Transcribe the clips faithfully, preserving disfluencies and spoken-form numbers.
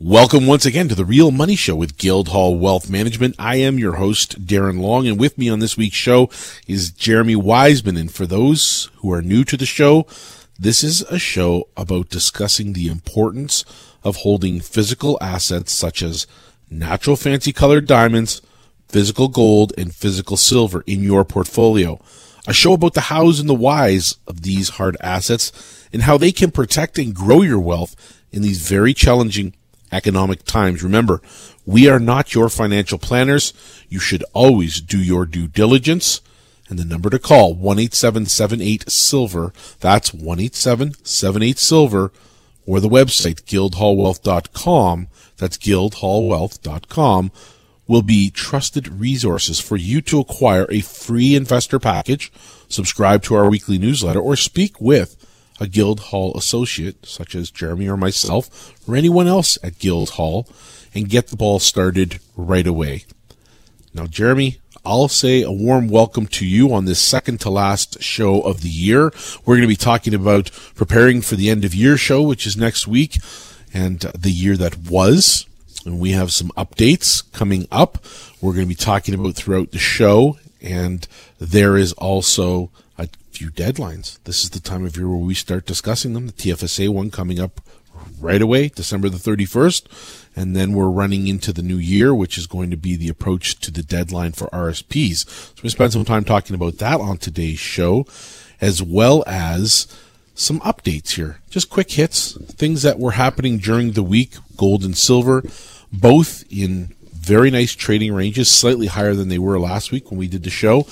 Welcome once again to the Real Money Show with Guildhall Wealth Management. I am your host, Darren Long, and with me on this week's show is Jeremy Wiseman. And for those who are new to the show, this is a show about discussing the importance of holding physical assets such as natural fancy colored diamonds, physical gold, and physical silver in your portfolio. A show about the hows and the whys of these hard assets and how they can protect and grow your wealth in these very challenging economic times. Remember, we are not your financial planners. You should always do your due diligence. And the number to call, one eight seven seven eight silver. That's one eight seven seven eight silver. Or the website, guildhall wealth dot com. That's guildhall wealth dot com. Will be trusted resources for you to acquire a free investor package, subscribe to our weekly newsletter, or speak with a Guildhall associate such as Jeremy or myself or anyone else at Guildhall and get the ball started right away. Now, Jeremy, I'll say a warm welcome to you on this second to last show of the year. We're going to be talking about preparing for the end of year show, which is next week, and the year that was. And we have some updates coming up we're going to be talking about throughout the show, and there is also a few deadlines. This is the time of year where we start discussing them. The T F S A one coming up right away, December the thirty-first, and then we're running into the new year, which is going to be the approach to the deadline for R S Ps. So we spent some time talking about that on today's show, as well as some updates here, just quick hits, things that were happening during the week. Gold and silver, both in very nice trading ranges, slightly higher than they were last week when we did the show.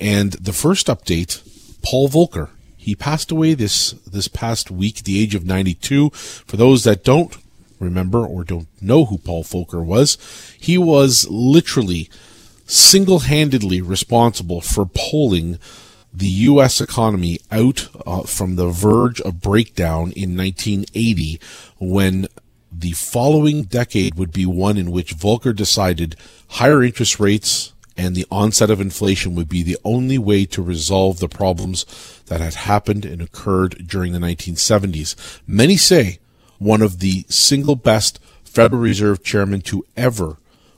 And the first update, Paul Volcker, he passed away this, this past week at the age of ninety-two. For those that don't remember or don't know who Paul Volcker was, he was literally single-handedly responsible for pulling the U S economy out uh, from the verge of breakdown in nineteen eighty, when the following decade would be one in which Volcker decided higher interest rates and the onset of inflation would be the only way to resolve the problems that had happened and occurred during the nineteen seventies. Many say one of the single best Federal Reserve chairmen to ever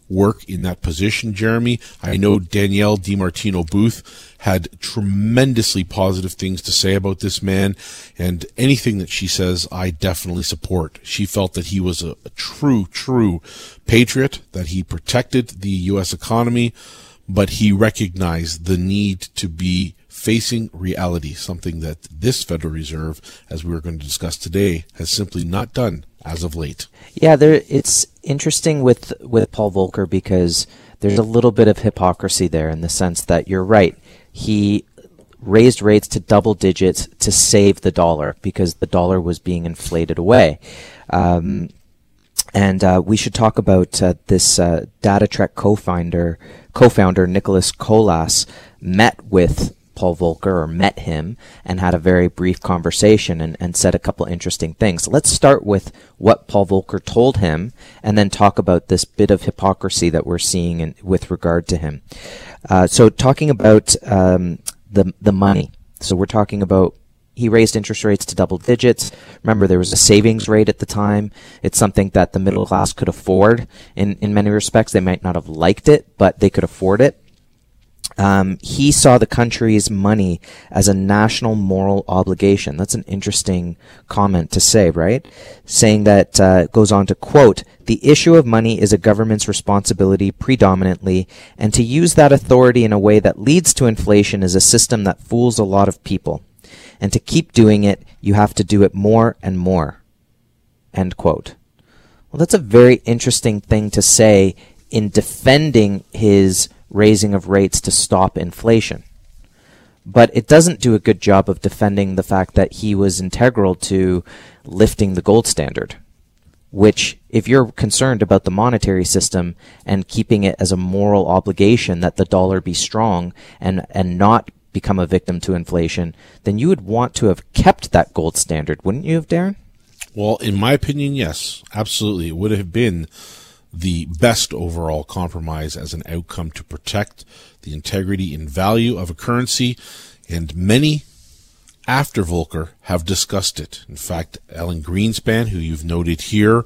work in that position, Jeremy. I know Danielle DiMartino Booth had tremendously positive things to say about this man, and anything that she says, I definitely support. She felt that he was a, a true, true patriot, that he protected the U S economy, but he recognized the need to be facing reality, something that this Federal Reserve, as we were going to discuss today, has simply not done as of late. Yeah, there, it's interesting with, with Paul Volcker, because there's a little bit of hypocrisy there, in the sense that you're right. He raised rates to double digits to save the dollar because the dollar was being inflated away. Um, and uh, we should talk about uh, this uh, DataTrek co-founder, co-founder Nicholas Kolas met with Paul Volcker, or met him, and had a very brief conversation, and, and said a couple interesting things. Let's start with what Paul Volcker told him, and then talk about this bit of hypocrisy that we're seeing in, with regard to him. Uh, so talking about um, the the money. So we're talking about, he raised interest rates to double digits. Remember, there was a savings rate at the time. It's something that the middle class could afford in, in many respects. They might not have liked it, but they could afford it. Um, he saw the country's money as a national moral obligation. That's an interesting comment to say, right? Saying that, uh, goes on to quote, "The issue of money is a government's responsibility predominantly, and to use that authority in a way that leads to inflation is a system that fools a lot of people. And to keep doing it, you have to do it more and more." End quote. Well, that's a very interesting thing to say in defending his raising of rates to stop inflation. But it doesn't do a good job of defending the fact that he was integral to lifting the gold standard, which, if you're concerned about the monetary system and keeping it as a moral obligation that the dollar be strong and, and not become a victim to inflation, then you would want to have kept that gold standard, wouldn't you have, Darren? Well, in my opinion, yes, absolutely. It would have been the best overall compromise as an outcome to protect the integrity and value of a currency, and many after Volcker have discussed it. In fact, Alan Greenspan, who you've noted here,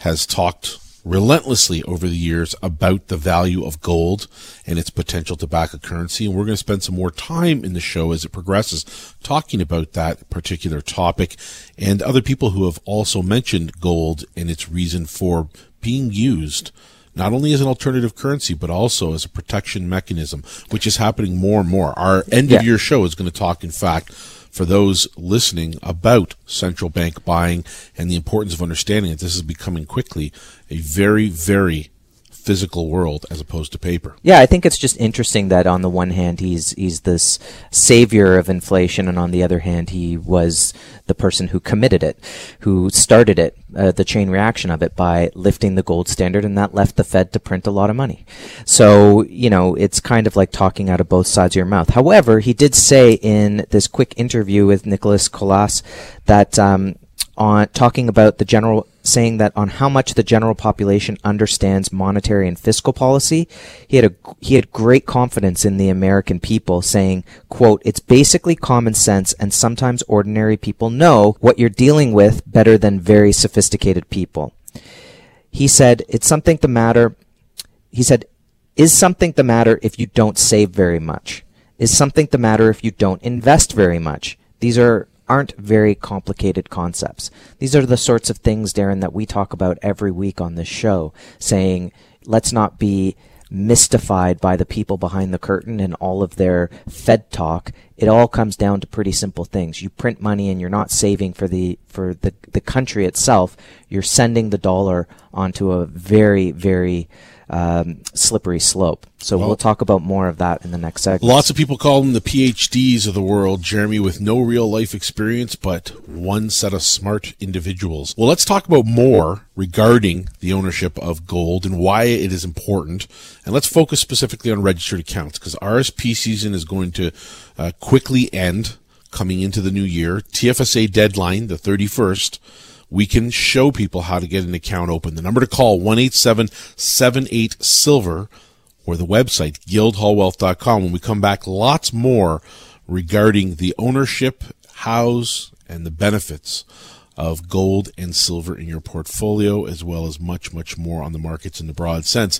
has talked relentlessly over the years about the value of gold and its potential to back a currency. And we're going to spend some more time in the show as it progresses talking about that particular topic and other people who have also mentioned gold and its reason for being used not only as an alternative currency, but also as a protection mechanism, which is happening more and more. Our end yeah. of year show is going to talk, in fact, for those listening, about central bank buying and the importance of understanding that this is becoming quickly a very, very physical world as opposed to paper. Yeah, I think it's just interesting that on the one hand he's he's this savior of inflation, and on the other hand he was the person who committed it, who started it, uh, the chain reaction of it by lifting the gold standard, and that left the Fed to print a lot of money. So, you know, it's kind of like talking out of both sides of your mouth. However, he did say in this quick interview with Nicholas Kolas that um, on talking about the general saying that on how much the general population understands monetary and fiscal policy, he had a, he had great confidence in the American people, saying, quote, "It's basically common sense, and sometimes ordinary people know what you're dealing with better than very sophisticated people." He said, it's something the matter, he said, is something the matter if you don't save very much? Is something the matter if you don't invest very much? These are aren't very complicated concepts. These are the sorts of things, Darren, that we talk about every week on this show, saying let's not be mystified by the people behind the curtain and all of their Fed talk. It all comes down to pretty simple things. You print money and you're not saving for the for the, the country itself. You're sending the dollar onto a very, very Um, slippery slope. So well, we'll talk about more of that in the next segment. Lots of people call them the PhDs of the world, Jeremy, with no real life experience, but one set of smart individuals. Well, let's talk about more regarding the ownership of gold and why it is important. And let's focus specifically on registered accounts, because R S P season is going to uh, quickly end coming into the new year. T F S A deadline, the thirty-first. We can show people how to get an account open. The number to call, one eight seven seven eight silver, or the website, guildhall wealth dot com. When we come back, lots more regarding the ownership, hows, and the benefits of gold and silver in your portfolio, as well as much, much more on the markets in the broad sense.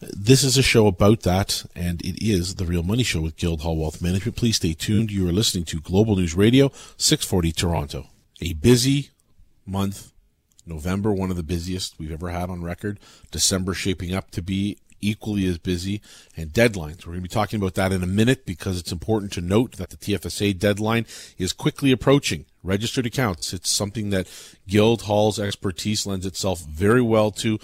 This is a show about that, and it is The Real Money Show with Guildhall Wealth Management. Please stay tuned. You are listening to Global News Radio, six forty Toronto. A busy month, November, one of the busiest we've ever had on record. December shaping up to be equally as busy, and deadlines. We're going to be talking about that in a minute, because it's important to note that the T F S A deadline is quickly approaching. Registered accounts, it's something that Guildhall's expertise lends itself very well to,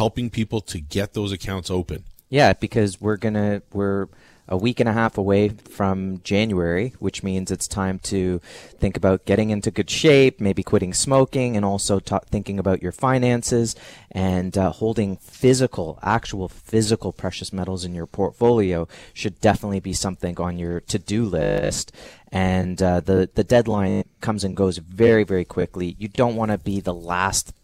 helping people to get those accounts open. Yeah, because we're gonna we're a week and a half away from January, which means it's time to think about getting into good shape, maybe quitting smoking, and also ta- thinking about your finances and uh, holding physical, actual physical precious metals in your portfolio should definitely be something on your to-do list. And uh, the, the deadline comes and goes very, very quickly. You don't want to be the last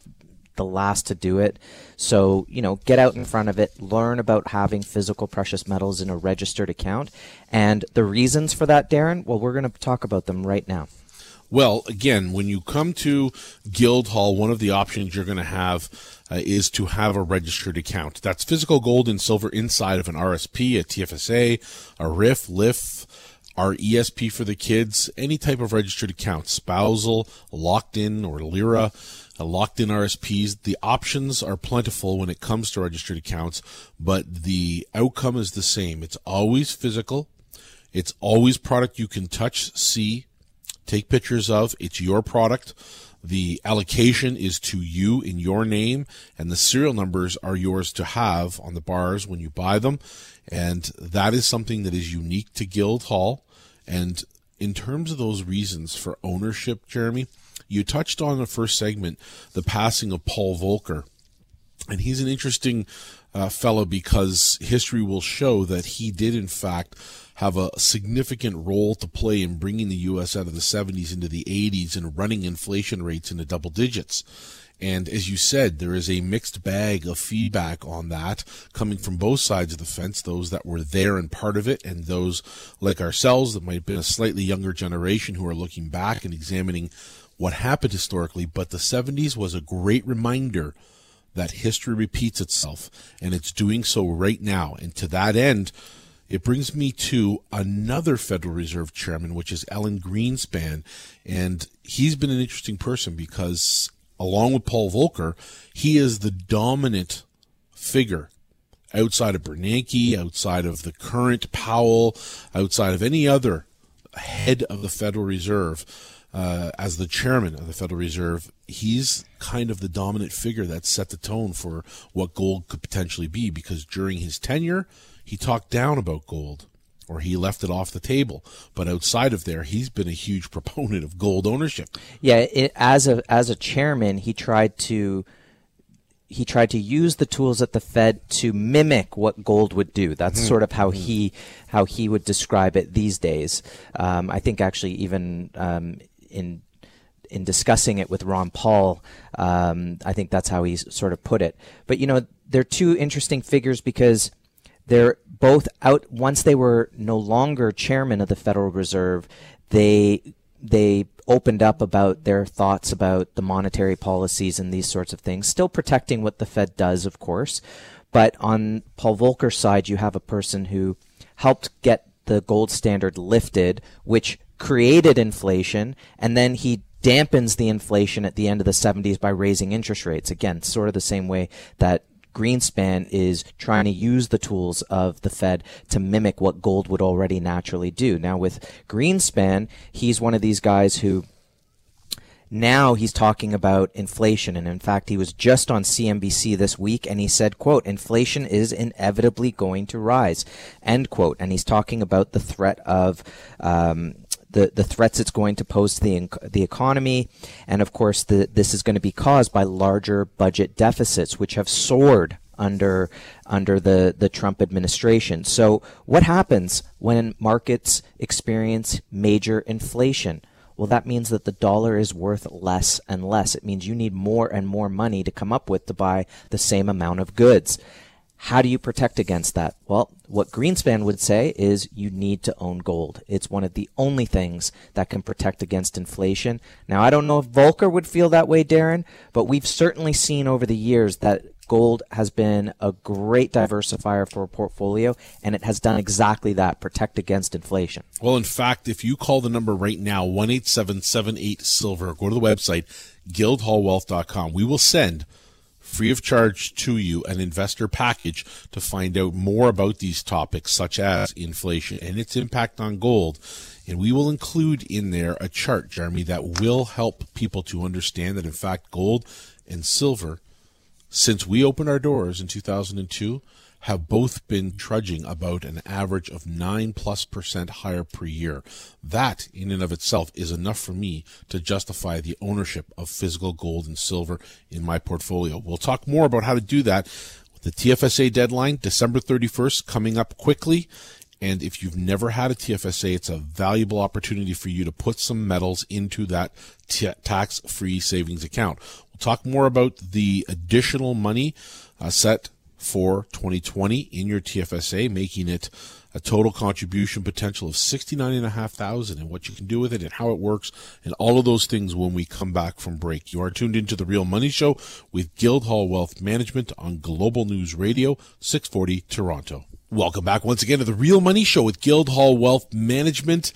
the last to do it. So, you know, get out in front of it, learn about having physical precious metals in a registered account. And the reasons for that, Darren, well, we're going to talk about them right now. Well, again, when you come to Guildhall, one of the options you're going to have uh, is to have a registered account. That's physical gold and silver inside of an R S P, a T F S A, a R I F, L I F, our E S P for the kids, any type of registered account, spousal, locked in, or L I R A. Locked-in R S Ps, the options are plentiful when it comes to registered accounts, but the outcome is the same. It's always physical. It's always product you can touch, see, take pictures of. It's your product. The allocation is to you in your name, and the serial numbers are yours to have on the bars when you buy them. And that is something that is unique to Guildhall. And in terms of those reasons for ownership, Jeremy, you touched on the first segment, the passing of Paul Volcker. And he's an interesting uh, fellow, because history will show that he did, in fact, have a significant role to play in bringing the U S out of the seventies into the eighties and running inflation rates into double digits. And as you said, there is a mixed bag of feedback on that coming from both sides of the fence, those that were there and part of it, and those like ourselves that might have been a slightly younger generation who are looking back and examining what happened historically. But the seventies was a great reminder that history repeats itself, and it's doing so right now. And to that end, it brings me to another Federal Reserve chairman, which is Alan Greenspan. And he's been an interesting person because, along with Paul Volcker, he is the dominant figure outside of Bernanke, outside of the current Powell, outside of any other head of the Federal Reserve. Uh, as the chairman of the Federal Reserve, he's kind of the dominant figure that set the tone for what gold could potentially be, because during his tenure, he talked down about gold, or he left it off the table. But outside of there, he's been a huge proponent of gold ownership. Yeah, it, as a as a chairman, he tried to he tried to use the tools at the Fed to mimic what gold would do. That's mm-hmm. sort of how mm-hmm. he how he would describe it these days. Um, I think actually even um, in in discussing it with Ron Paul, um, I think that's how he sort of put it. But you know, they're two interesting figures because they're both out. Once they were no longer chairman of the Federal Reserve, they they opened up about their thoughts about the monetary policies and these sorts of things, still protecting what the Fed does, of course. But on Paul Volcker's side, you have a person who helped get the gold standard lifted, which created inflation, and then he dampens the inflation at the end of the seventies by raising interest rates. Again, sort of the same way that Greenspan is trying to use the tools of the Fed to mimic what gold would already naturally do. Now with Greenspan, he's one of these guys who now he's talking about inflation. And in fact, he was just on C N B C this week and he said, quote, inflation is inevitably going to rise, end quote. And he's talking about the threat of, um, The, the threats it's going to pose to the the economy, and of course the, this is going to be caused by larger budget deficits, which have soared under under the the Trump administration. So what happens when markets experience major inflation? Well, that means that the dollar is worth less and less. It means you need more and more money to come up with to buy the same amount of goods. How do you protect against that? Well, what Greenspan would say is you need to own gold. It's one of the only things that can protect against inflation. Now, I don't know if Volcker would feel that way, Darren, but we've certainly seen over the years that gold has been a great diversifier for a portfolio, and it has done exactly that, protect against inflation. Well, in fact, if you call the number right now, one eight seven seven eight silver, go to the website, guildhall wealth dot com. We will send, free of charge to you, an investor package to find out more about these topics such as inflation and its impact on gold. And we will include in there a chart, Jeremy, that will help people to understand that, in fact, gold and silver, since we opened our doors in two thousand two, have both been trudging about an average of nine plus percent higher per year. That in and of itself is enough for me to justify the ownership of physical gold and silver in my portfolio. We'll talk more about how to do that with the T F S A deadline, December thirty-first, coming up quickly. And if you've never had a T F S A, it's a valuable opportunity for you to put some metals into that t- tax-free savings account. We'll talk more about the additional money uh, set for twenty twenty in your T F S A, making it a total contribution potential of sixty-nine thousand five hundred dollars, and what you can do with it and how it works and all of those things when we come back from break. You are tuned into The Real Money Show with Guildhall Wealth Management on Global News Radio, six forty Toronto. Welcome back once again to The Real Money Show with Guildhall Wealth Management.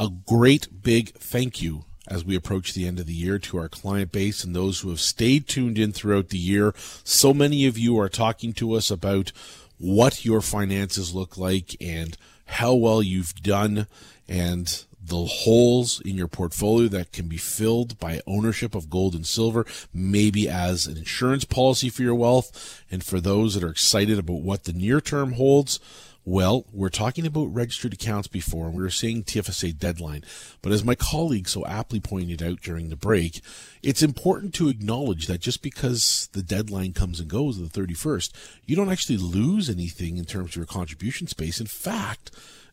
A great big thank you as we approach the end of the year to our client base and those who have stayed tuned in throughout the year. So many of you are talking to us about what your finances look like and how well you've done and the holes in your portfolio that can be filled by ownership of gold and silver, maybe as an insurance policy for your wealth. And for those that are excited about what the near term holds, well, we're talking about registered accounts before, and we were saying T F S A deadline. But as my colleague so aptly pointed out during the break, it's important to acknowledge that just because the deadline comes and goes on the thirty-first, you don't actually lose anything in terms of your contribution space. In fact,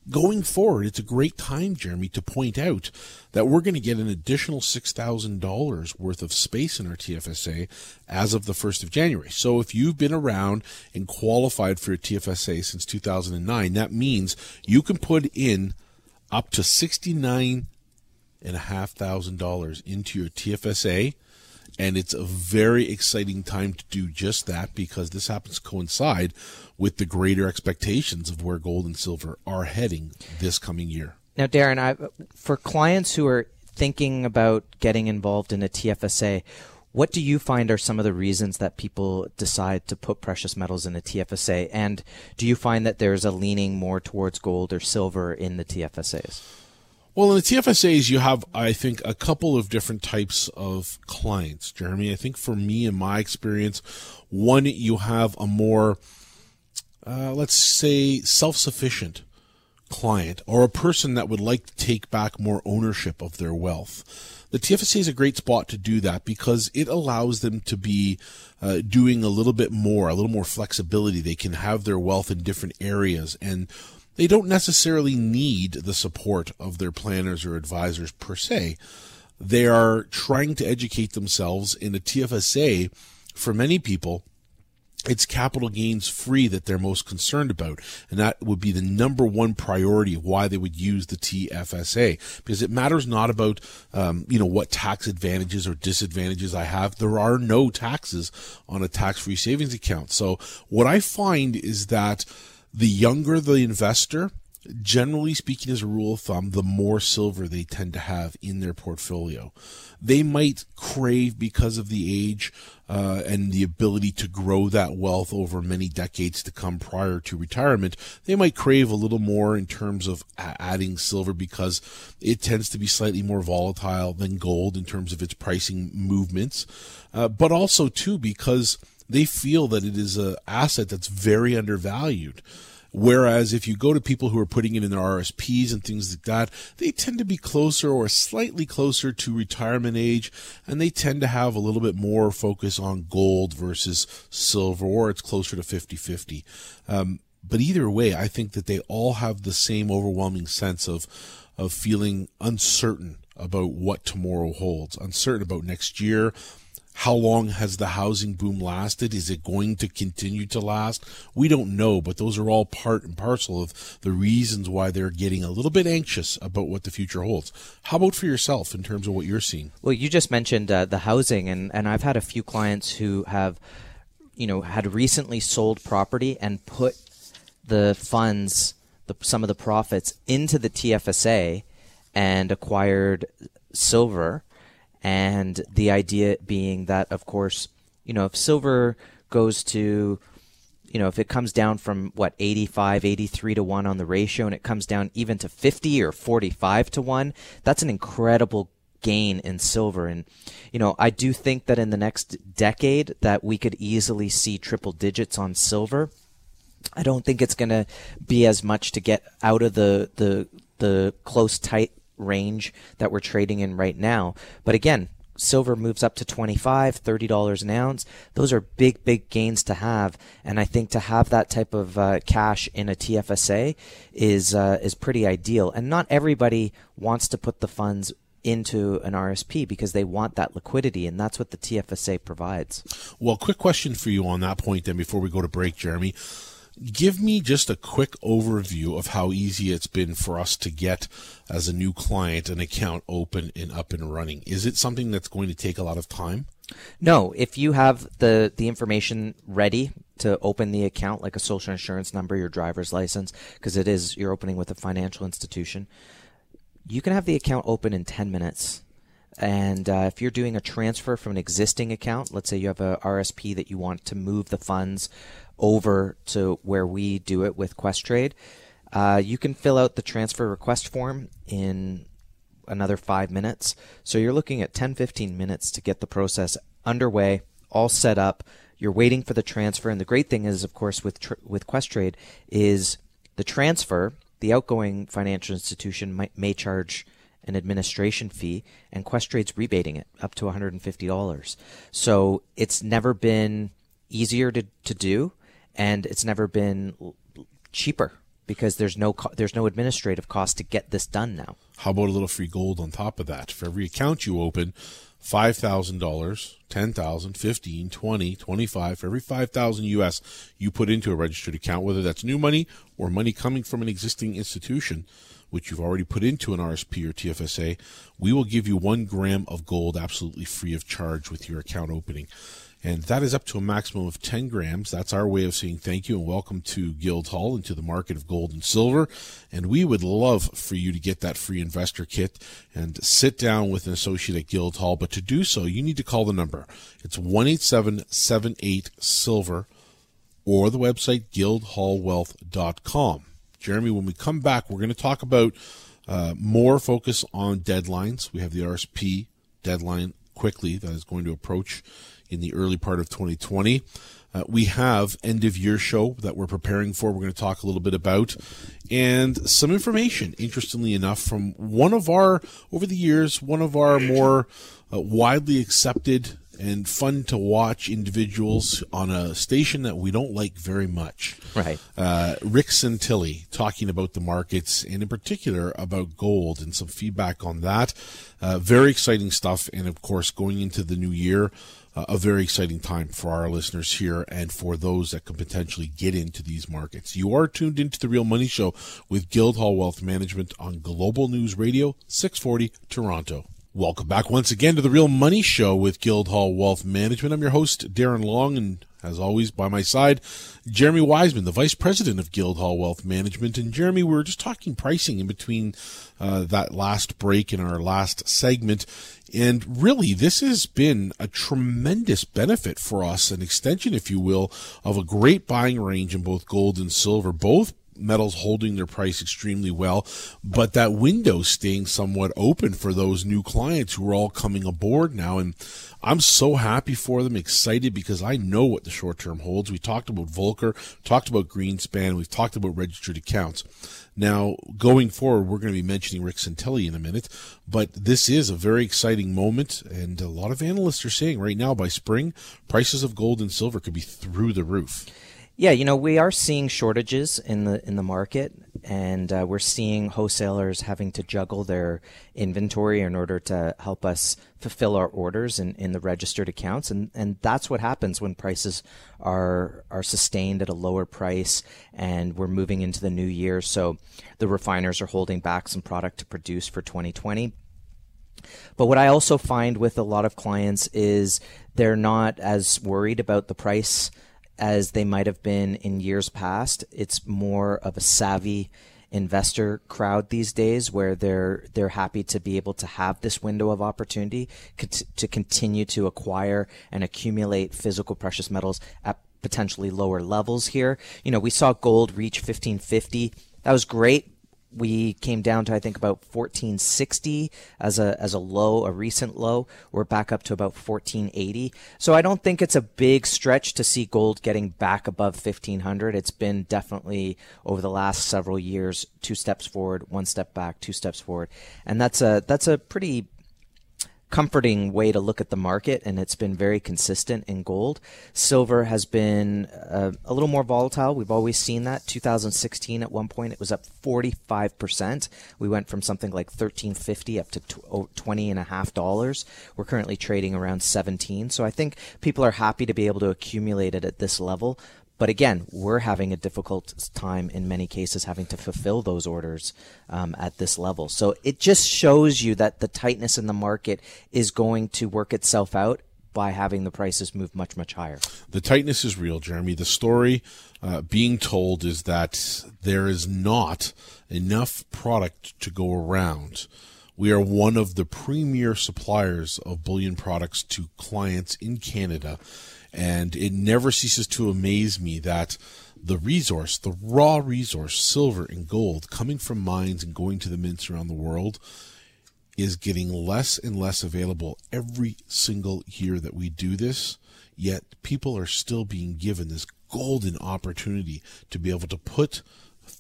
going forward, it's a great time, Jeremy, to point out that we're going to get an additional six thousand dollars worth of space in our T F S A as of the first of January. So if you've been around and qualified for a T F S A since two thousand nine, that means you can put in up to sixty-nine thousand five hundred dollars into your T F S A And it's a very exciting time to do just that, because this happens to coincide with the greater expectations of where gold and silver are heading this coming year. Now, Darren, I, for clients who are thinking about getting involved in a T F S A, what do you find are some of the reasons that people decide to put precious metals in a T F S A? And do you find that there's a leaning more towards gold or silver in the T F S As? Well, in the T F S As, you have, I think, a couple of different types of clients, Jeremy. I think for me, in my experience, one, you have a more, uh, let's say, self-sufficient client, or a person that would like to take back more ownership of their wealth. The T F S A is a great spot to do that, because it allows them to be uh, doing a little bit more, a little more flexibility. They can have their wealth in different areas, and they don't necessarily need the support of their planners or advisors per se. They are trying to educate themselves in a T F S A. For many people, it's capital gains free that they're most concerned about, and that would be the number one priority of why they would use the T F S A, because it matters not about um, you know, what tax advantages or disadvantages I have. There are no taxes on a tax-free savings account. So what I find is that the younger the investor, generally speaking, as a rule of thumb, the more silver they tend to have in their portfolio. They might crave, because of the age uh, and the ability to grow that wealth over many decades to come prior to retirement, they might crave a little more in terms of adding silver, because it tends to be slightly more volatile than gold in terms of its pricing movements, uh, but also too because they feel that it is an asset that's very undervalued. Whereas if you go to people who are putting it in their R S Ps and things like that, they tend to be closer or slightly closer to retirement age, and they tend to have a little bit more focus on gold versus silver, or it's closer to fifty-fifty. Um, but either way, I think that they all have the same overwhelming sense of of feeling uncertain about what tomorrow holds, uncertain about next year. How long has the housing boom lasted? Is it going to continue to last? We don't know, but those are all part and parcel of the reasons why they're getting a little bit anxious about what the future holds. How about for yourself in terms of what you're seeing? Well, you just mentioned uh, the housing, and, and I've had a few clients who have, you know, had recently sold property and put the funds, the, some of the profits into the T F S A and acquired silver. And the idea being that, of course, you know, if silver goes to, you know, if it comes down from, what, eighty-five, eighty-three to one on the ratio, and it comes down even to fifty or forty-five to one, that's an incredible gain in silver. And, you know, I do think that in the next decade that we could easily see triple digits on silver. I don't think it's going to be as much to get out of the, the, the close, tight range that we're trading in right now. But again, silver moves up to twenty-five, thirty dollars an ounce. Those are big, big gains to have. And I think to have that type of uh, cash in a T F S A is uh, is pretty ideal. And not everybody wants to put the funds into an R S P because they want that liquidity, and that's what the T F S A provides. Well, quick question for you on that point then before we go to break, Jeremy. Give me just a quick overview of how easy it's been for us to get, as a new client, an account open and up and running. Is it something that's going to take a lot of time? No. If you have the, the information ready to open the account, like a social insurance number, your driver's license, because it is, you're opening with a financial institution, you can have the account open in ten minutes. And uh, if you're doing a transfer from an existing account, let's say you have a R S P that you want to move the funds over to where we do it with Questrade, uh, you can fill out the transfer request form in another five minutes. So you're looking at ten, fifteen minutes to get the process underway, all set up. You're waiting for the transfer. And the great thing is, of course, with tr- with Questrade is the transfer, the outgoing financial institution might, may charge an administration fee, and Questrade's rebating it up to one hundred fifty dollars. So it's never been easier to, to do, and it's never been cheaper, because there's no co- there's no administrative cost to get this done now. How about a little free gold on top of that? For every account you open, five thousand dollars, ten thousand dollars, fifteen thousand dollars, twenty thousand dollars, twenty-five thousand dollars. For every five thousand dollars U S you put into a registered account, whether that's new money or money coming from an existing institution, which you've already put into an R S P or T F S A, we will give you one gram of gold absolutely free of charge with your account opening. And that is up to a maximum of ten grams. That's our way of saying thank you and welcome to Guildhall and to the market of gold and silver. And we would love for you to get that free investor kit and sit down with an associate at Guildhall. But to do so, you need to call the number. It's one eight seven seven eight silver or the website guildhall wealth dot com. Jeremy, when we come back, we're going to talk about uh, more focus on deadlines. We have the R S P deadline quickly that is going to approach in the early part of twenty twenty. Uh, we have end-of-year show that we're preparing for. We're going to talk a little bit about and some information, interestingly enough, from one of our, over the years, one of our more uh, widely accepted and fun to watch individuals on a station that we don't like very much. Right. Uh, Rick Santelli talking about the markets and in particular about gold and some feedback on that. Uh, very exciting stuff. And of course, going into the new year, uh, a very exciting time for our listeners here and for those that can potentially get into these markets. You are tuned into The Real Money Show with Guildhall Wealth Management on Global News Radio, six forty Toronto. Welcome back once again to The Real Money Show with Guildhall Wealth Management. I'm your host, Darren Long, and as always, by my side, Jeremy Wiseman, the Vice President of Guildhall Wealth Management. And Jeremy, we were just talking pricing in between uh, that last break and our last segment. And really, this has been a tremendous benefit for us, an extension, if you will, of a great buying range in both gold and silver, both metals holding their price extremely well, but that window staying somewhat open for those new clients who are all coming aboard now. And I'm so happy for them, excited, because I know what the short term holds. We talked about Volcker, talked about Greenspan, we've talked about registered accounts. Now, going forward, we're going to be mentioning Rick Santelli in a minute, but this is a very exciting moment, and a lot of analysts are saying right now by spring, prices of gold and silver could be through the roof. Yeah, you know, we are seeing shortages in the in the market, and uh, we're seeing wholesalers having to juggle their inventory in order to help us fulfill our orders in, in the registered accounts. And, and that's what happens when prices are are sustained at a lower price and we're moving into the new year. So the refiners are holding back some product to produce for twenty twenty. But what I also find with a lot of clients is they're not as worried about the price as they might have been in years past. It's more of a savvy investor crowd these days where they're they're happy to be able to have this window of opportunity to continue to acquire and accumulate physical precious metals at potentially lower levels here. You know, we saw gold reach fifteen fifty. That was great. We came down to, I think, about fourteen sixty as a as a low, a recent low. We're back up to about fourteen eighty. So I don't think it's a big stretch to see gold getting back above fifteen hundred. It's been definitely over the last several years, two steps forward, one step back, two steps forward. And that's a that's a pretty comforting way to look at the market, and it's been very consistent in gold. Silver has been uh, a little more volatile. We've always seen that. two thousand sixteen, at one point, it was up forty-five percent. We went from something like thirteen fifty up to twenty and a half dollars. We're currently trading around seventeen. So I think people are happy to be able to accumulate it at this level. But again, we're having a difficult time in many cases having to fulfill those orders um, at this level. So it just shows you that the tightness in the market is going to work itself out by having the prices move much, much higher. The tightness is real, Jeremy. The story uh, being told is that there is not enough product to go around. We are one of the premier suppliers of bullion products to clients in Canada. And it never ceases to amaze me that the resource, the raw resource, silver and gold, coming from mines and going to the mints around the world, is getting less and less available every single year that we do this. Yet people are still being given this golden opportunity to be able to put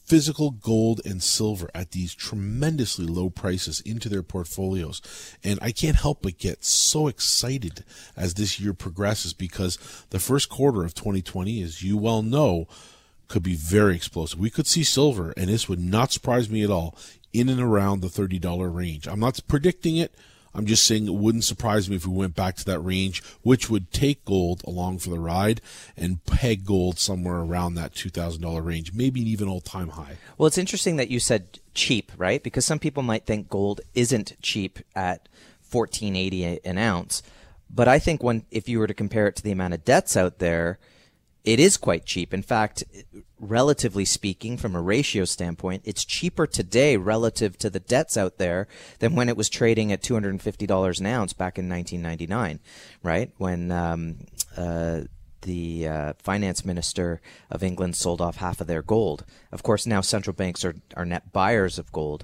physical gold and silver at these tremendously low prices into their portfolios. And I can't help but get so excited as this year progresses, because the first quarter of twenty twenty, as you well know, could be very explosive. We could see silver, and this would not surprise me at all, in and around the thirty dollar range. I'm not predicting it. I'm just saying it wouldn't surprise me if we went back to that range, which would take gold along for the ride and peg gold somewhere around that two thousand dollar range, maybe even all-time high. Well, it's interesting that you said cheap, right? Because some people might think gold isn't cheap at fourteen eighty an ounce. But I think when if you were to compare it to the amount of debts out there, it is quite cheap. In fact, relatively speaking, from a ratio standpoint, it's cheaper today relative to the debts out there than when it was trading at two hundred fifty dollars an ounce back in nineteen ninety-nine, right? When um, uh, the uh, finance minister of England sold off half of their gold. Of course, now central banks are, are net buyers of gold.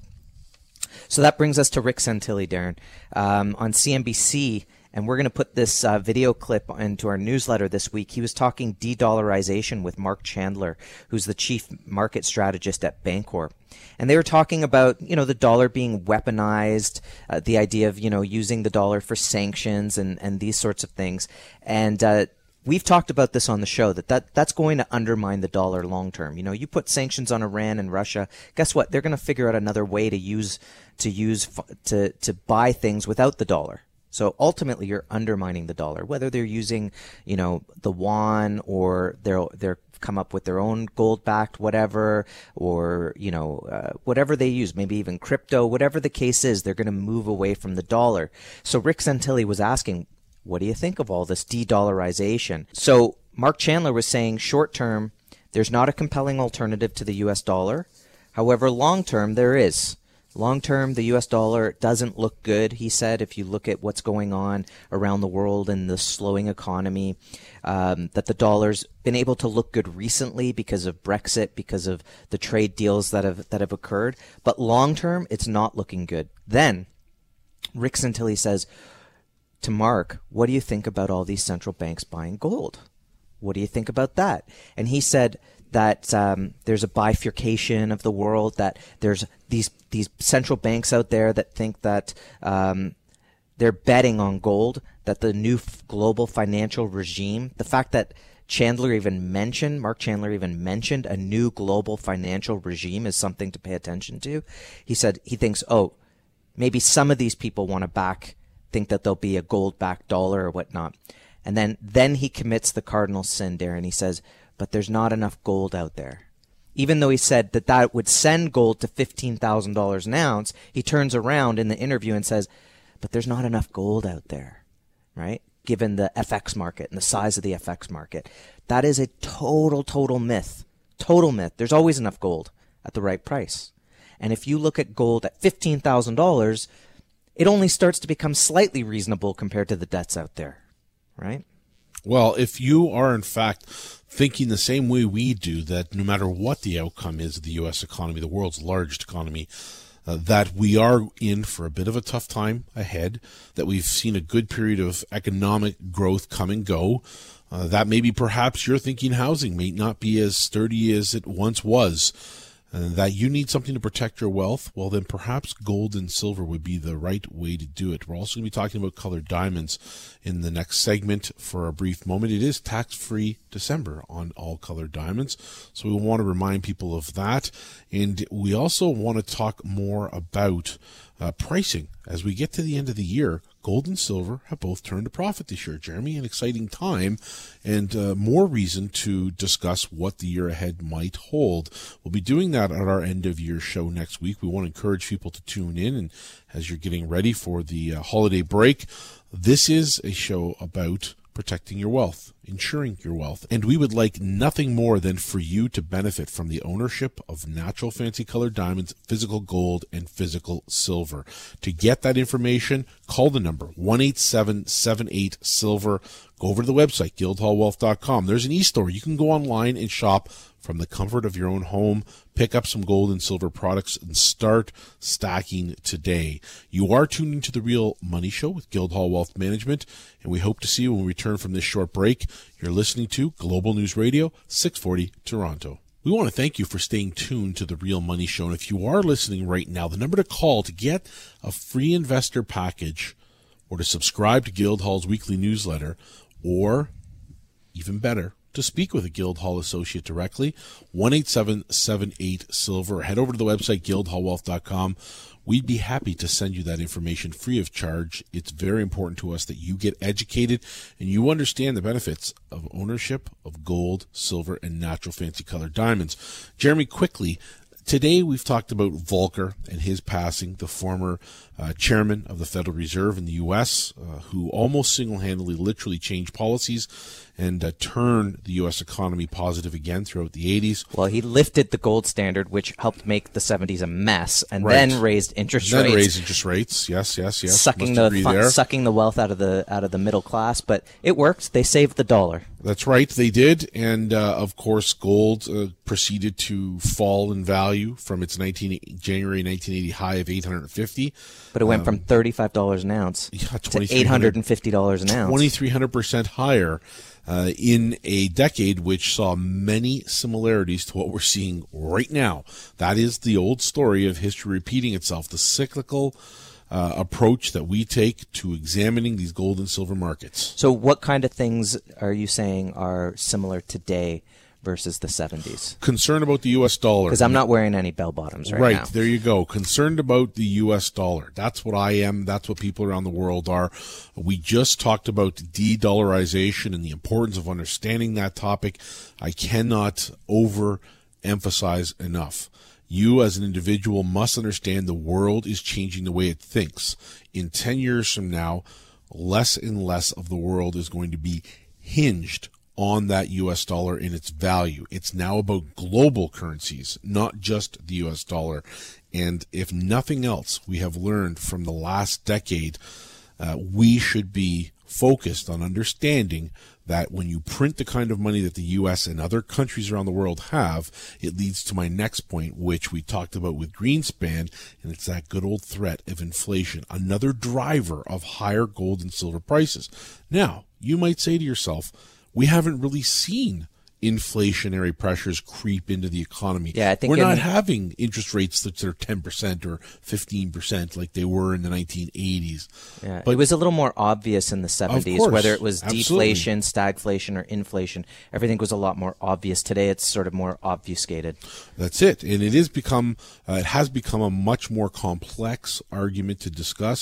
So that brings us to Rick Santelli, Darren, um, on C N B C. And we're going to put this uh, video clip into our newsletter this week. He was talking de-dollarization with Mark Chandler, who's the chief market strategist at Bancorp. And they were talking about, you know, the dollar being weaponized, uh, the idea of, you know, using the dollar for sanctions and, and these sorts of things. And uh, we've talked about this on the show, that, that that's going to undermine the dollar long term. You know, you put sanctions on Iran and Russia, guess what? They're going to figure out another way to use to use to, to buy things without the dollar. So ultimately, you're undermining the dollar, whether they're using, you know, the yuan, or they'll they're come up with their own gold-backed whatever, or, you know, uh, whatever they use, maybe even crypto, whatever the case is, they're going to move away from the dollar. So Rick Santelli was asking, what do you think of all this de-dollarization? So Mark Chandler was saying short-term, there's not a compelling alternative to the U S dollar. However, long-term, there is. Long-term, the U S dollar doesn't look good, he said, if you look at what's going on around the world and the slowing economy, um, that the dollar's been able to look good recently because of Brexit, because of the trade deals that have that have occurred. But long-term, it's not looking good. Then Rick Santelli says to Mark, what do you think about all these central banks buying gold? What do you think about that? And he said that um, there's a bifurcation of the world, that there's these these central banks out there that think that um, they're betting on gold, that the new f global financial regime, the fact that Chandler even mentioned, Mark Chandler even mentioned a new global financial regime is something to pay attention to. He said he thinks, oh, maybe some of these people want to back, think that there'll be a gold-backed dollar or whatnot. And then, then he commits the cardinal sin, Darren. He says, but there's not enough gold out there. Even though he said that that would send gold to fifteen thousand dollars an ounce, he turns around in the interview and says, but there's not enough gold out there, right? Given the F X market and the size of the F X market. That is a total, total myth. Total myth. There's always enough gold at the right price. And if you look at gold at fifteen thousand dollars, it only starts to become slightly reasonable compared to the debts out there, right? Well, if you are, in fact, thinking the same way we do, that no matter what the outcome is of the U S economy, the world's largest economy, uh, that we are in for a bit of a tough time ahead, that we've seen a good period of economic growth come and go, uh, that maybe perhaps you're thinking housing may not be as sturdy as it once was, and that you need something to protect your wealth, well, then perhaps gold and silver would be the right way to do it. We're also going to be talking about colored diamonds in the next segment for a brief moment. It is tax-free December on all colored diamonds, so we want to remind people of that. And we also want to talk more about uh, pricing. As we get to the end of the year, gold and silver have both turned a profit this year. Jeremy, an exciting time and uh, more reason to discuss what the year ahead might hold. We'll be doing that at our end-of-year show next week. We want to encourage people to tune in, and as you're getting ready for the uh, holiday break, this is a show about protecting your wealth, ensuring your wealth, and we would like nothing more than for you to benefit from the ownership of natural fancy colored diamonds, physical gold, and physical silver. To get that information, call the number one eight seven seven eight silver. Go over to the website, guildhall wealth dot com. There's an e-store. You can go online and shop from the comfort of your own home, pick up some gold and silver products, and start stacking today. You are tuning to The Real Money Show with Guildhall Wealth Management, and we hope to see you when we return from this short break. You're listening to Global News Radio, six forty Toronto. We want to thank you for staying tuned to The Real Money Show, and if you are listening right now, the number to call to get a free investor package or to subscribe to Guildhall's weekly newsletter, or even better, to speak with a Guildhall associate directly, one eight seven seven eight silver. Head over to the website, guildhall wealth dot com. We'd be happy to send you that information free of charge. It's very important to us that you get educated and you understand the benefits of ownership of gold, silver, and natural fancy colored diamonds. Jeremy, quickly, today we've talked about Volcker and his passing, the former uh, chairman of the Federal Reserve in the U S, uh, who almost single-handedly literally changed policies and uh, turned the U S economy positive again throughout the eighties. Well, he lifted the gold standard, which helped make the seventies a mess, and right. then raised interest and then rates. Then raised interest rates, yes, yes, yes. Sucking Must the fun, sucking the wealth out of the out of the middle class, but it worked. They saved the dollar. That's right, they did, and uh, of course, gold uh, proceeded to fall in value from its nineteen January nineteen eighty high of eight hundred fifty. But it went um, from thirty-five dollars an ounce yeah, to eight hundred fifty dollars an ounce, twenty-three hundred percent higher uh, in a decade, which saw many similarities to what we're seeing right now. That is the old story of history repeating itself, the cyclical Uh, approach that we take to examining these gold and silver markets. So what kind of things are you saying are similar today versus the seventies? Concern about the U S dollar. Because I'm not wearing any bell bottoms right, right now. Right, there you go. Concerned about the U S dollar. That's what I am. That's what people around the world are. We just talked about de-dollarization and the importance of understanding that topic. I cannot overemphasize enough. You as an individual must understand the world is changing the way it thinks. In ten years from now, less and less of the world is going to be hinged on that U S dollar in its value. It's now about global currencies, not just the U S dollar. And if nothing else we have learned from the last decade, uh, we should be focused on understanding that when you print the kind of money that the U S and other countries around the world have, it leads to my next point, which we talked about with Greenspan, and it's that good old threat of inflation, another driver of higher gold and silver prices. Now, you might say to yourself, we haven't really seen inflationary pressures creep into the economy. Yeah, I think we're not having interest rates that are ten percent or fifteen percent like they were in the nineteen eighties. Yeah, but it was a little more obvious in the seventies, course, whether it was absolutely. deflation, stagflation, or inflation. Everything was a lot more obvious. Today, it's sort of more obfuscated. That's it. And it is become, uh, it has become a much more complex argument to discuss,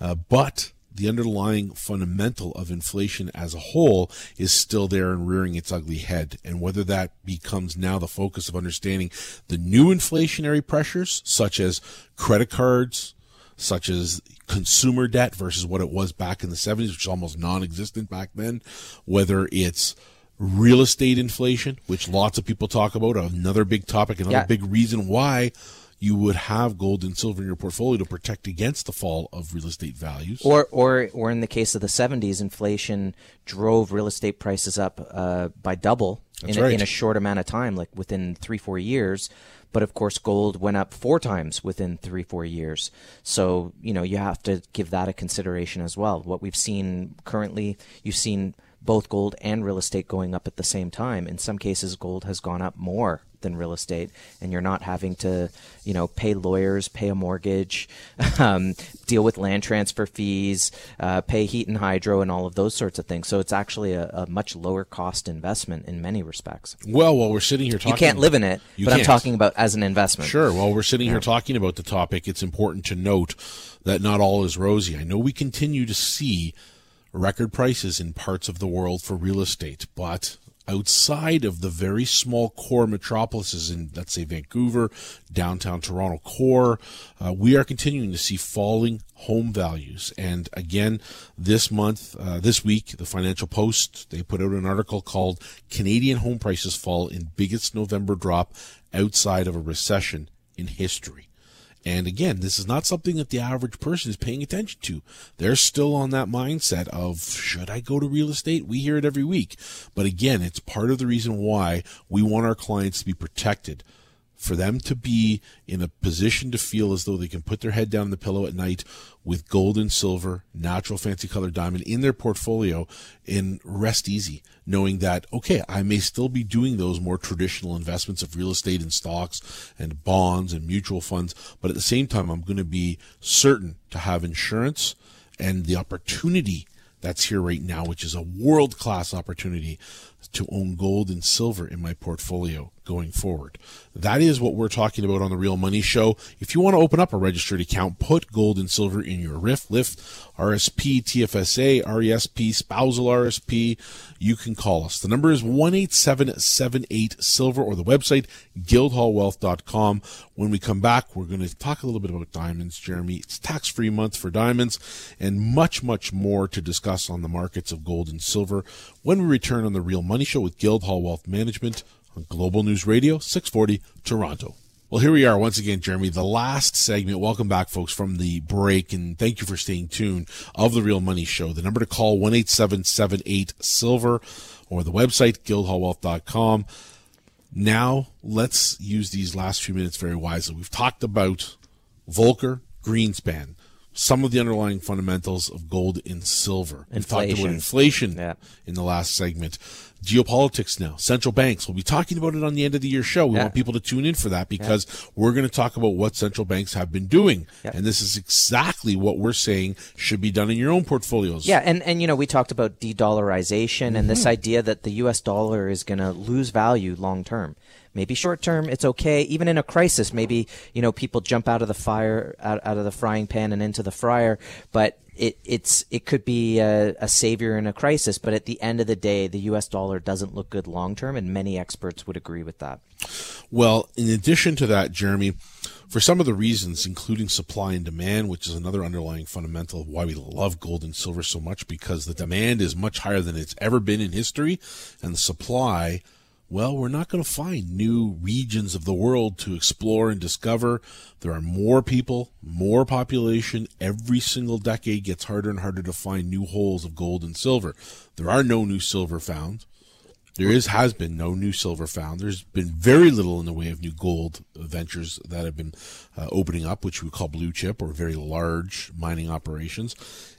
uh, but the underlying fundamental of inflation as a whole is still there and rearing its ugly head. And whether that becomes now the focus of understanding the new inflationary pressures, such as credit cards, such as consumer debt versus what it was back in the seventies, which was almost non-existent back then, whether it's real estate inflation, which lots of people talk about, another big topic, another yeah. big reason why you would have gold and silver in your portfolio to protect against the fall of real estate values. Or or, or in the case of the seventies, inflation drove real estate prices up uh, by double in, right. a, in a short amount of time, like within three, four years. But of course, gold went up four times within three, four years. So, you know, you have to give that a consideration as well. What we've seen currently, you've seen both gold and real estate going up at the same time. In some cases, gold has gone up more than real estate, and you're not having to, you know, pay lawyers, pay a mortgage, um, deal with land transfer fees, uh, pay heat and hydro, and all of those sorts of things. So it's actually a, a much lower cost investment in many respects. Well, while we're sitting here talking, you can't live in it, but can't. I'm talking about as an investment. Sure. While we're sitting yeah. here talking about the topic, it's important to note that not all is rosy. I know we continue to see record prices in parts of the world for real estate, but outside of the very small core metropolises in, let's say, Vancouver, downtown Toronto core, uh, we are continuing to see falling home values. And again, this month, uh, this week, the Financial Post, they put out an article called Canadian Home Prices Fall in Biggest November Drop Outside of a Recession in History. And again, this is not something that the average person is paying attention to. They're still on that mindset of, should I go to real estate? We hear it every week. But again, it's part of the reason why we want our clients to be protected, for them to be in a position to feel as though they can put their head down on the pillow at night with gold and silver, natural fancy colored diamond in their portfolio, and rest easy, knowing that, okay, I may still be doing those more traditional investments of real estate and stocks and bonds and mutual funds, but at the same time, I'm going to be certain to have insurance and the opportunity that's here right now, which is a world-class opportunity to own gold and silver in my portfolio going forward. That is what we're talking about on the Real Money Show. If you want to open up a registered account, put gold and silver in your R I F, L I F, R S P, T F S A, R E S P, spousal R S P, you can call us. The number is one eight seven seven eight silver, or the website guildhall wealth dot com. When we come back, we're going to talk a little bit about diamonds, Jeremy. It's tax-free month for diamonds, and much, much more to discuss on the markets of gold and silver when we return on the Real Money Show with Guildhall Wealth Management on Global News Radio, six forty Toronto. Well, here we are once again, Jeremy, the last segment. Welcome back, folks, from the break, and thank you for staying tuned of the Real Money Show. The number to call, one eight seven seven eight silver, or the website guildhall wealth dot com. Now, let's use these last few minutes very wisely. We've talked about Volcker, Greenspan, some of the underlying fundamentals of gold and silver. Inflation. We've talked about inflation yeah. in the last segment. Geopolitics now, central banks. We'll be talking about it on the end of the year show. We yeah. want people to tune in for that, because yeah. we're going to talk about what central banks have been doing. Yeah. And this is exactly what we're saying should be done in your own portfolios. Yeah, and, and you know, we talked about de-dollarization mm-hmm. and this idea that the U S dollar is going to lose value long term. Maybe short term, it's okay. Even in a crisis, maybe, you know, people jump out of the fire, out, out of the frying pan and into the fryer. But It it's it could be a, a savior in a crisis, but at the end of the day, the U S dollar doesn't look good long term, and many experts would agree with that. Well, in addition to that, Jeremy, for some of the reasons, including supply and demand, which is another underlying fundamental of why we love gold and silver so much, because the demand is much higher than it's ever been in history, and the supply, well, we're not going to find new regions of the world to explore and discover. There are more people, more population. Every single decade gets harder and harder to find new holes of gold and silver. There are no new silver found. There is has been no new silver found. There's been very little in the way of new gold ventures that have been uh, opening up, which we call blue chip, or very large mining operations.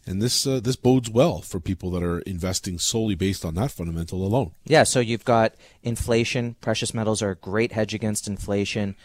And this uh, this bodes well for people that are investing solely based on that fundamental alone. Yeah, so you've got inflation. Precious metals are a great hedge against inflation.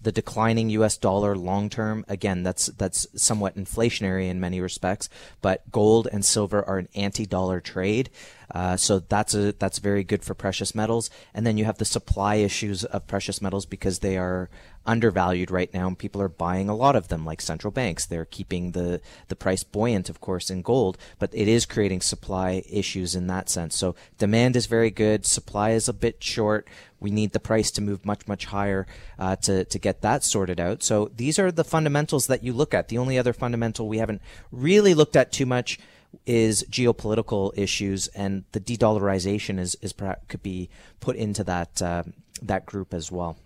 The declining U S dollar long term, again, that's that's somewhat inflationary in many respects, but gold and silver are an anti-dollar trade. Uh, so that's a, that's very good for precious metals. And then you have the supply issues of precious metals, because they are undervalued right now and people are buying a lot of them, like central banks. They're keeping the, the price buoyant, of course, in gold, but it is creating supply issues in that sense. So demand is very good. Supply is a bit short. We need the price to move much, much higher uh, to, to get that sorted out. So these are the fundamentals that you look at. The only other fundamental we haven't really looked at too much is geopolitical issues, and the de-dollarization is, is could be put into that uh, that group as well.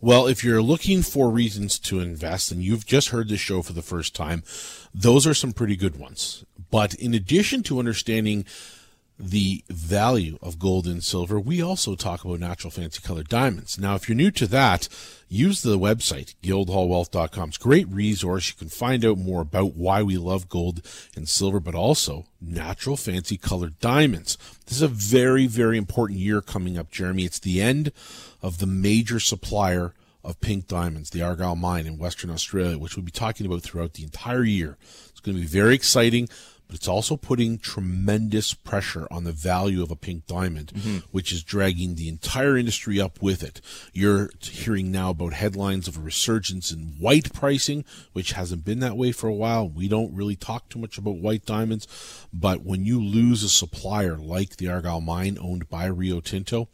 Well, if you're looking for reasons to invest and you've just heard this show for the first time, those are some pretty good ones. But in addition to understanding the value of gold and silver, we also talk about natural fancy colored diamonds. Now, if you're new to that, use the website guildhall wealth dot com. It's a great resource. You can find out more about why we love gold and silver, but also natural fancy colored diamonds. This is a very, very important year coming up, Jeremy. It's the end of the major supplier of pink diamonds, the Argyle mine in Western Australia, which we'll be talking about throughout the entire year. It's going to be very exciting. But it's also putting tremendous pressure on the value of a pink diamond, mm-hmm. which is dragging the entire industry up with it. You're hearing now about headlines of a resurgence in white pricing, which hasn't been that way for a while. We don't really talk too much about white diamonds, but when you lose a supplier like the Argyle mine owned by Rio Tinto,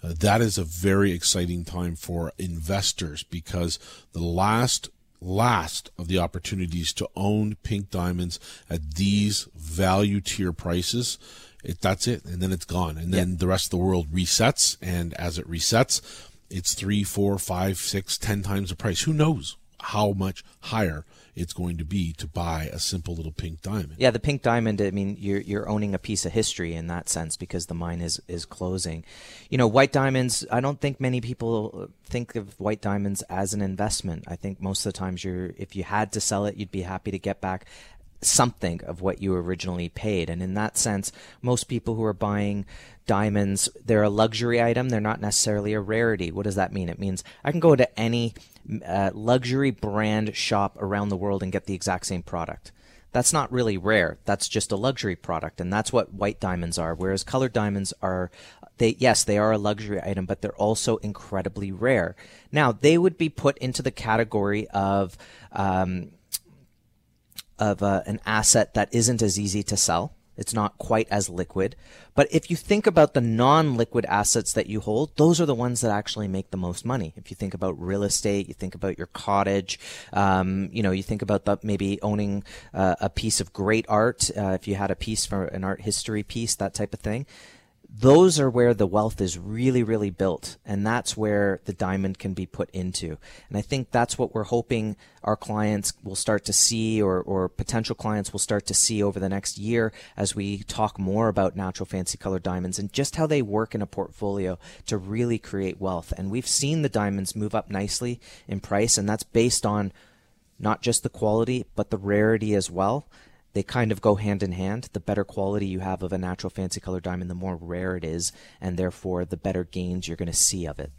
uh, that is a very exciting time for investors, because the last last of the opportunities to own pink diamonds at these value tier prices, it, that's it, and then it's gone. And then yep. the rest of the world resets, and as it resets, it's three, four, five, six, ten times the price. Who knows how much higher it's going to be to buy a simple little pink diamond. Yeah, the pink diamond, I mean, you're you're owning a piece of history in that sense, because the mine is, is closing. You know, white diamonds, I don't think many people think of white diamonds as an investment. I think most of the times you're, if you had to sell it, you'd be happy to get back something of what you originally paid. And in that sense, most people who are buying diamonds, they're a luxury item. They're not necessarily a rarity. What does that mean? It means I can go to any uh, luxury brand shop around the world and get the exact same product. That's not really rare. That's just a luxury product. And that's what white diamonds are, whereas colored diamonds are They, yes, they are a luxury item, but they're also incredibly rare. Now, they would be put into the category of um, of uh, an asset that isn't as easy to sell. It's not quite as liquid. But if you think about the non-liquid assets that you hold, those are the ones that actually make the most money. If you think about real estate, you think about your cottage, um, you know, you think about the, maybe owning uh, a piece of great art, uh, if you had a piece for an art history piece, that type of thing. Those are where the wealth is really, really built, and that's where the diamond can be put into. And I think that's what we're hoping our clients will start to see, or, or potential clients will start to see over the next year as we talk more about natural fancy color diamonds and just how they work in a portfolio to really create wealth. And we've seen the diamonds move up nicely in price, and that's based on not just the quality, but the rarity as well. They kind of go hand in hand. The better quality you have of a natural fancy color diamond, the more rare it is, and therefore the better gains you're going to see of it.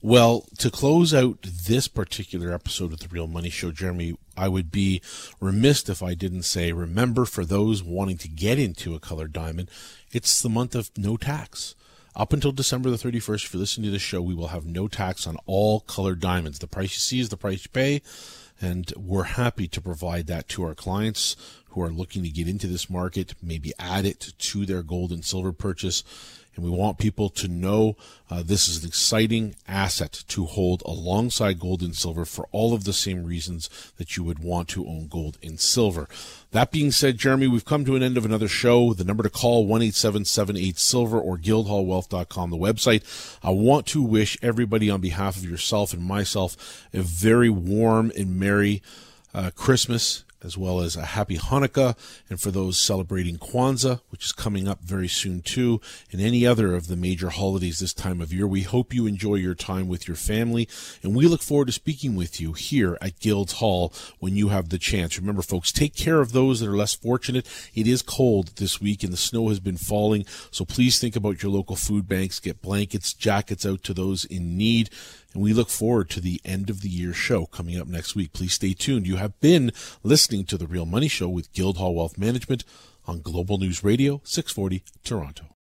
Well, to close out this particular episode of The Real Money Show, Jeremy, I would be remiss if I didn't say, remember, for those wanting to get into a colored diamond, it's the month of no tax. Up until December the thirty-first, if you're listening to this show, we will have no tax on all colored diamonds. The price you see is the price you pay, and we're happy to provide that to our clients who are looking to get into this market, maybe add it to their gold and silver purchase. And we want people to know uh, this is an exciting asset to hold alongside gold and silver for all of the same reasons that you would want to own gold and silver. That being said, Jeremy, we've come to an end of another show. The number to call, one eight seven seven eight silver or guildhall wealth dot com, the website. I want to wish everybody, on behalf of yourself and myself, a very warm and merry uh, Christmas, as well as a happy Hanukkah, and for those celebrating Kwanzaa, which is coming up very soon too, and any other of the major holidays this time of year. We hope you enjoy your time with your family, and we look forward to speaking with you here at Guildhall when you have the chance. Remember, folks, take care of those that are less fortunate. It is cold this week, and the snow has been falling, so please think about your local food banks. Get blankets, jackets out to those in need. And we look forward to the end of the year show coming up next week. Please stay tuned. You have been listening to The Real Money Show with Guildhall Wealth Management on Global News Radio, six forty Toronto.